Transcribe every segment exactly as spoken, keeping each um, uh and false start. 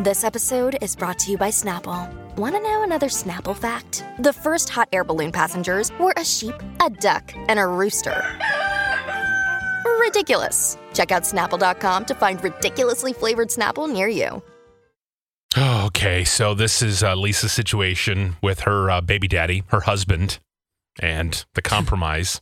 This episode is brought to you by Snapple. Want to know another Snapple fact? The first hot air balloon passengers were a sheep, a duck, and a rooster. Ridiculous. Check out Snapple dot com to find ridiculously flavored Snapple near you. Oh, okay, so this is uh, Lisa's situation with her uh, baby daddy, her husband, and the compromise.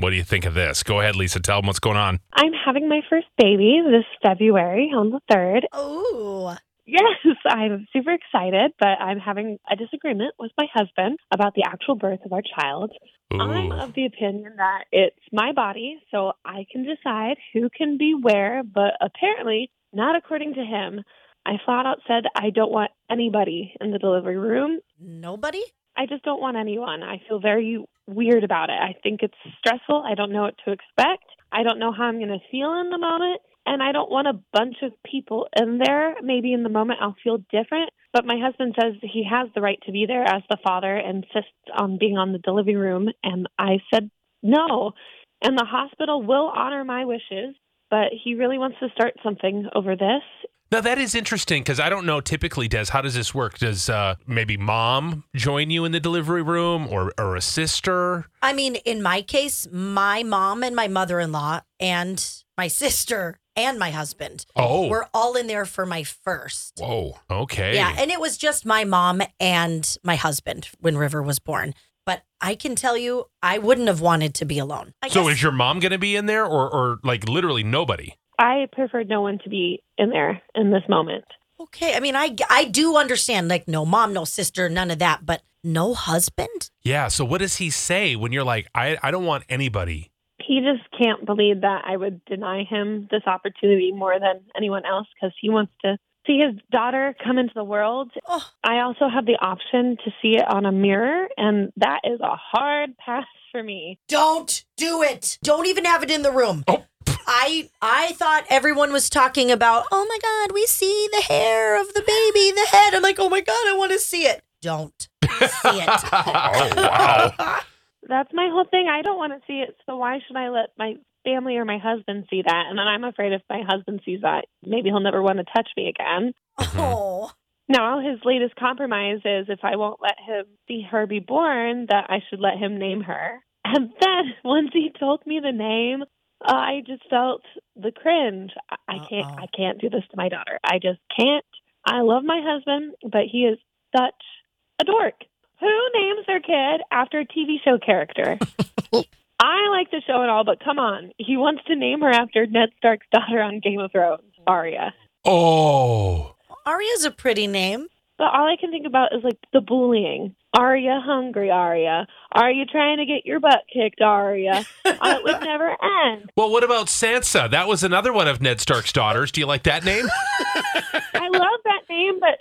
What do you think of this? Go ahead, Lisa. Tell them what's going on. I'm having my first baby this February on the third. Oh. Yes, I'm super excited, but I'm having a disagreement with my husband about the actual birth of our child. Ooh. I'm of the opinion that it's my body, so I can decide who can be where, but apparently not according to him. I flat out said I don't want anybody in the delivery room. Nobody? I just don't want anyone. I feel very weird about it. I think it's stressful. I don't know what to expect. I don't know how I'm going to feel in the moment. And I don't want a bunch of people in there. Maybe in the moment I'll feel different. But my husband says he has the right to be there as the father and insists on being on the delivery room. And I said no. And the hospital will honor my wishes. But he really wants to start something over this. Now, that is interesting because I don't know typically, Des, how does this work? Does uh, maybe mom join you in the delivery room or, or a sister? I mean, in my case, my mom and my mother-in-law and my sister and my husband oh. were all in there for my first. Whoa. Okay. Yeah. And it was just my mom and my husband when River was born. But I can tell you, I wouldn't have wanted to be alone. I so guess. Is your mom going to be in there or, or like literally nobody? I preferred no one to be in there in this moment. Okay. I mean, I, I do understand, like, no mom, no sister, none of that, but no husband? Yeah. So what does he say when you're like, I, I don't want anybody? He just can't believe that I would deny him this opportunity more than anyone else because he wants to see his daughter come into the world. Oh. I also have the option to see it on a mirror, and that is a hard pass for me. Don't do it. Don't even have it in the room. Oh. I I thought everyone was talking about, oh my God, we see the hair of the baby, the head. I'm like, oh my God, I want to see it. Don't see it. Oh, wow. That's my whole thing. I don't want to see it, so why should I let my family or my husband see that? And then I'm afraid if my husband sees that, maybe he'll never want to touch me again. Oh. Now his latest compromise is if I won't let him see her be born, that I should let him name her. And then once he told me the name, Uh, I just felt the cringe. I can't. Uh-oh. I can't do this to my daughter. I just can't. I love my husband, but he is such a dork. Who names their kid after a T V show character? I like the show and all, but come on. He wants to name her after Ned Stark's daughter on Game of Thrones, Arya. Oh, Arya's a pretty name. But all I can think about is like the bullying. Are you hungry, Arya? Are you trying to get your butt kicked, Arya? It would never end. Well, what about Sansa? That was another one of Ned Stark's daughters. Do you like that name? I love that name, but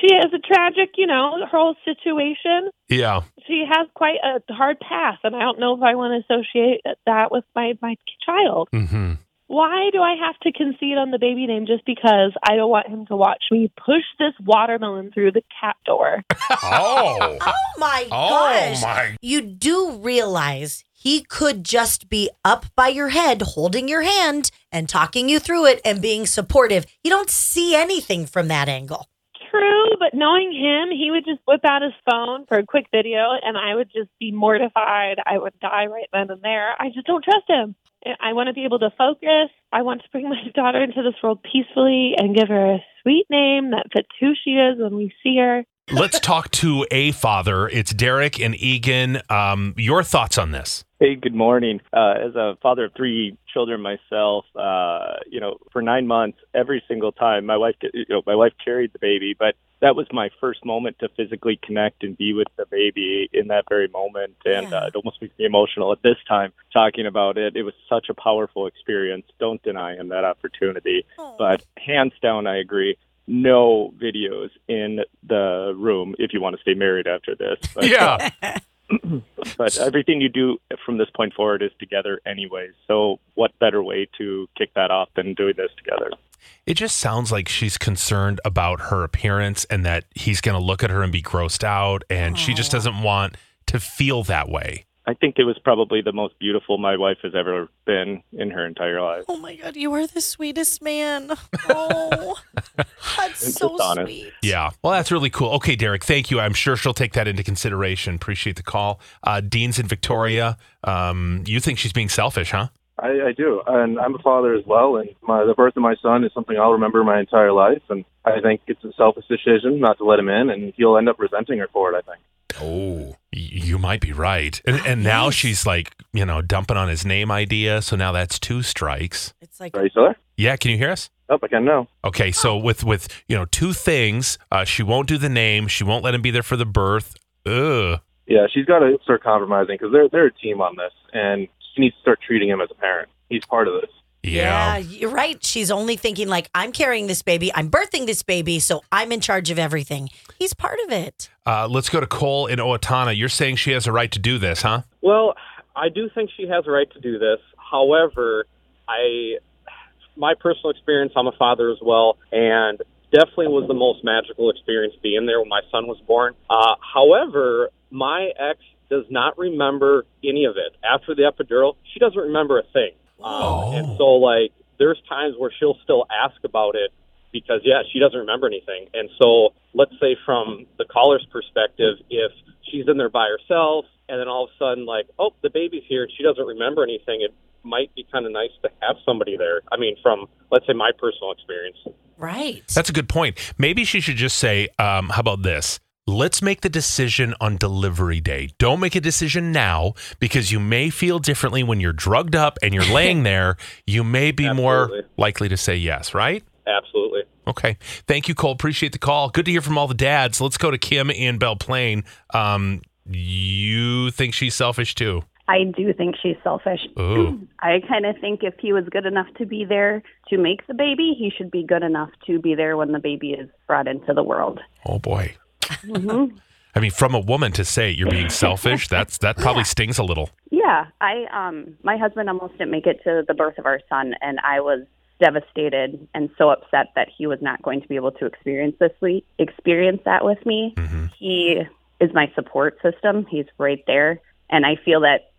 she is a tragic, you know, her whole situation. Yeah. She has quite a hard path, and I don't know if I want to associate that with my, my child. Mm-hmm. Why do I have to concede on the baby name just because I don't want him to watch me push this watermelon through the cat door? Oh. Oh, my gosh. Oh, my. You do realize he could just be up by your head, holding your hand and talking you through it and being supportive. You don't see anything from that angle. True, but knowing him, he would just whip out his phone for a quick video, and I would just be mortified. I would die right then and there. I just don't trust him. I want to be able to focus. I want to bring my daughter into this world peacefully and give her a sweet name that fits who she is when we see her. Let's talk to a father. It's Derek and Egan. Um, your thoughts on this? Hey, good morning. Uh, as a father of three children myself, uh, you know, for nine months, every single time my wife, you know, my wife carried the baby, but that was my first moment to physically connect and be with the baby in that very moment. And yeah. uh, it almost makes me emotional at this time talking about it. It was such a powerful experience. Don't deny him that opportunity. Oh. But hands down, I agree. No videos in the room if you want to stay married after this. But, yeah. But everything you do from this point forward is together anyways. So what better way to kick that off than doing this together? It just sounds like she's concerned about her appearance and that he's going to look at her and be grossed out. And Aww. She just doesn't want to feel that way. I think it was probably the most beautiful my wife has ever been in her entire life. Oh, my God. You are the sweetest man. Oh, that's so sweet. Yeah. Well, that's really cool. Okay, Derek, thank you. I'm sure she'll take that into consideration. Appreciate the call. Uh, Dean's in Victoria. Um, you think she's being selfish, huh? I, I do. And I'm a father as well. And my, the birth of my son is something I'll remember my entire life. And I think it's a selfish decision not to let him in. And he'll end up resenting her for it, I think. Oh, you might be right. And, and now she's like, you know, dumping on his name idea. So now that's two strikes. It's like, are you still there? Yeah. Can you hear us? Oh, I can now. Okay. So with, with, you know, two things, uh, she won't do the name. She won't let him be there for the birth. Ugh. Yeah. She's got to start compromising because they're, they're a team on this. And she needs to start treating him as a parent. He's part of this. Yeah. Yeah, you're right. She's only thinking like, I'm carrying this baby. I'm birthing this baby. So I'm in charge of everything. He's part of it. Uh, let's go to Cole in Owatonna. You're saying she has a right to do this, huh? Well, I do think she has a right to do this. However, I, my personal experience, I'm a father as well. And definitely was the most magical experience being there when my son was born. Uh, however, my ex does not remember any of it. After the epidural, she doesn't remember a thing. Um, oh. And so, like, there's times where she'll still ask about it because, yeah, she doesn't remember anything. And so, let's say from the caller's perspective, if she's in there by herself and then all of a sudden, like, oh, the baby's here and she doesn't remember anything, it might be kind of nice to have somebody there. I mean, from, let's say, my personal experience. Right. That's a good point. Maybe she should just say, um, how about this? Let's make the decision on delivery day. Don't make a decision now because you may feel differently when you're drugged up and you're laying there. You may be Absolutely. More likely to say yes, right? Absolutely. Okay. Thank you, Cole. Appreciate the call. Good to hear from all the dads. Let's go to Kim in Belle Plaine. Um, you think she's selfish too? I do think she's selfish. Ooh. I kind of think if he was good enough to be there to make the baby, he should be good enough to be there when the baby is brought into the world. Oh, boy. Mm-hmm. I mean, from a woman to say you're being selfish, that's that probably yeah. stings a little. Yeah. I um, my husband almost didn't make it to the birth of our son, and I was devastated and so upset that he was not going to be able to experience this week, experience that with me. Mm-hmm. He is my support system. He's right there, and I feel that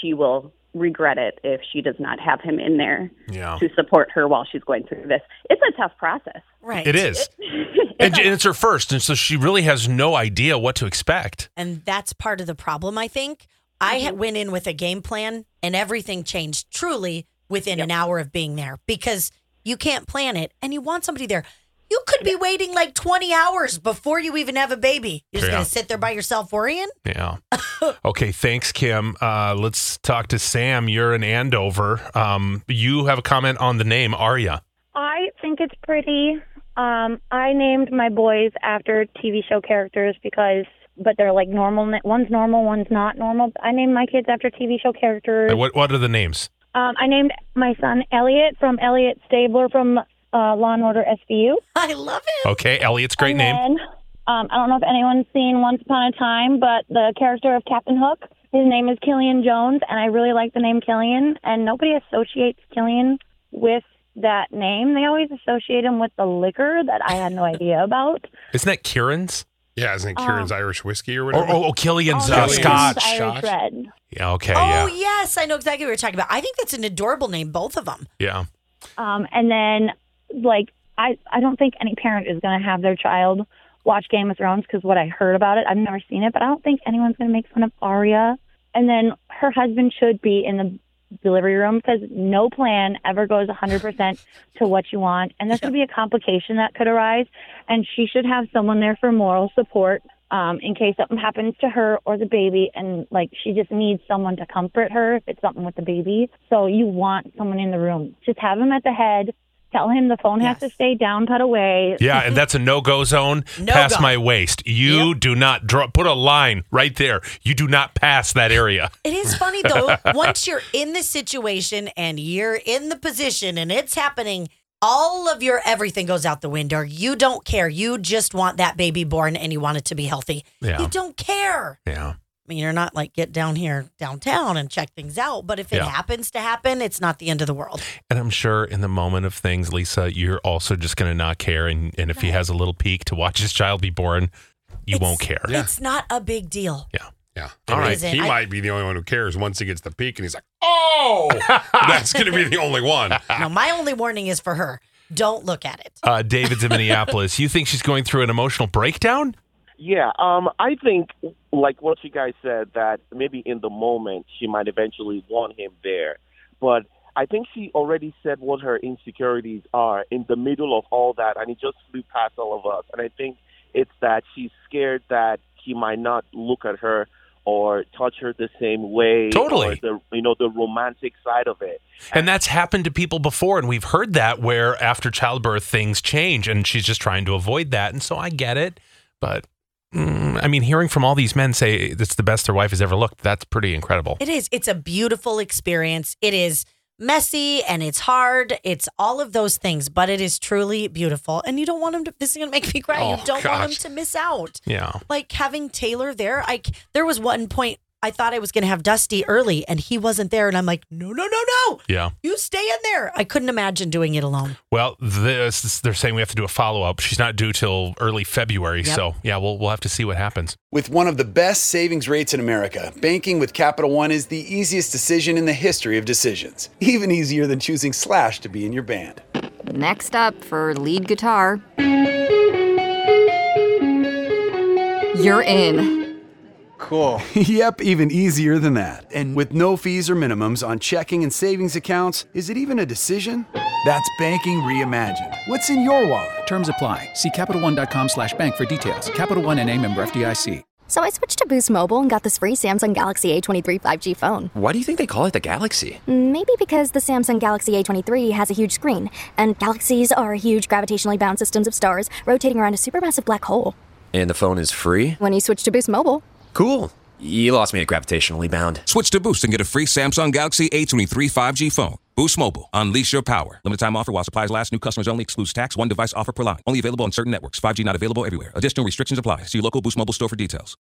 she will regret it if she does not have him in there yeah. to support her while she's going through this. It's a tough process. Right. It is. It, and, and it's her first, and so she really has no idea what to expect. And that's part of the problem, I think. I mm-hmm. went in with a game plan, and everything changed truly within yep. an hour of being there because you can't plan it, and you want somebody there. You could be yeah. waiting like twenty hours before you even have a baby. You're just yeah. going to sit there by yourself worrying? Yeah. Okay, thanks, Kim. Uh, let's talk to Sam. You're in Andover. Um, you have a comment on the name, Arya. I think it's pretty. Um, I named my boys after T V show characters because, but they're like normal. One's normal, one's not normal. I named my kids after T V show characters. What, what are the names? Um, I named my son Elliot from Elliot Stabler from... Uh, Law and Order S V U. I love it. Okay, Elliot's great then, name. Um, I don't know if anyone's seen Once Upon a Time, but the character of Captain Hook, his name is Killian Jones, and I really like the name Killian, and nobody associates Killian with that name. They always associate him with the liquor that I had no idea about. Isn't that Kieran's? Yeah, isn't it Kieran's um, Irish whiskey or whatever? Oh, oh Killian's oh, uh, Scotch. Irish red. Yeah, okay, oh, yeah. Oh, yes, I know exactly what you're talking about. I think that's an adorable name, both of them. Yeah. Um, and then... Like, I, I don't think any parent is going to have their child watch Game of Thrones because what I heard about it, I've never seen it, but I don't think anyone's going to make fun of Arya. And then her husband should be in the delivery room because no plan ever goes one hundred percent to what you want. And there could be a complication that could arise, and she should have someone there for moral support um, in case something happens to her or the baby. And, like, she just needs someone to comfort her if it's something with the baby. So you want someone in the room. Just have him at the head. Tell him the phone yes. has to stay down, put away. Yeah, and that's a no-go zone. No pass go. My waist. You yep. do not draw, put a line right there. You do not pass that area. It is funny, though. Once you're in the situation and you're in the position and it's happening, all of your everything goes out the window. You don't care. You just want that baby born and you want it to be healthy. Yeah. You don't care. Yeah. I mean, you're not like get down here downtown and check things out. But if it yeah. happens to happen, it's not the end of the world. And I'm sure in the moment of things, Lisa, you're also just going to not care. And, and if right. he has a little peek to watch his child be born, you it's, won't care. Yeah. It's not a big deal. Yeah. Yeah. All right. He I, might be the only one who cares once he gets the peek and he's like, oh, that's going to be the only one. No, my only warning is for her. Don't look at it. Uh, David's in Minneapolis. You think she's going through an emotional breakdown? Yeah, um, I think, like what you guys said, that maybe in the moment she might eventually want him there. But I think she already said what her insecurities are in the middle of all that, and it just flew past all of us. And I think it's that she's scared that he might not look at her or touch her the same way. Totally. Or the, you know, the romantic side of it. And, and that's happened to people before, and we've heard that where after childbirth things change, and she's just trying to avoid that. And so I get it, but... I mean, hearing from all these men say it's the best their wife has ever looked, that's pretty incredible. It is. It's a beautiful experience. It is messy and it's hard. It's all of those things, but it is truly beautiful. And you don't want him to, this is going to make me cry. Oh, you don't gosh. want him to miss out. Yeah. Like having Taylor there, I, there was one point I thought I was going to have Dusty early and he wasn't there. And I'm like, no, no, no, no. Yeah. You stay in there. I couldn't imagine doing it alone. Well, this, they're saying we have to do a follow-up. She's not due till early February. Yep. So yeah, we'll, we'll have to see what happens. With one of the best savings rates in America, banking with Capital One is the easiest decision in the history of decisions. Even easier than choosing Slash to be in your band. Next up for lead guitar. You're in. Cool. Yep, even easier than that. And with no fees or minimums on checking and savings accounts, is it even a decision? That's banking reimagined. What's in your wallet? Terms apply. See Capital One dot com slash bank for details. Capital One N A member F D I C. So I switched to Boost Mobile and got this free Samsung Galaxy A twenty-three five G phone. Why do you think they call it the Galaxy? Maybe because the Samsung Galaxy A twenty-three has a huge screen, and galaxies are huge gravitationally bound systems of stars rotating around a supermassive black hole. And the phone is free? When you switch to Boost Mobile. Cool. You lost me at gravitationally bound. Switch to Boost and get a free Samsung Galaxy A twenty-three five G phone. Boost Mobile. Unleash your power. Limited time offer while supplies last. New customers only. Excludes tax. One device offer per line. Only available on certain networks. five G not available everywhere. Additional restrictions apply. See your local Boost Mobile store for details.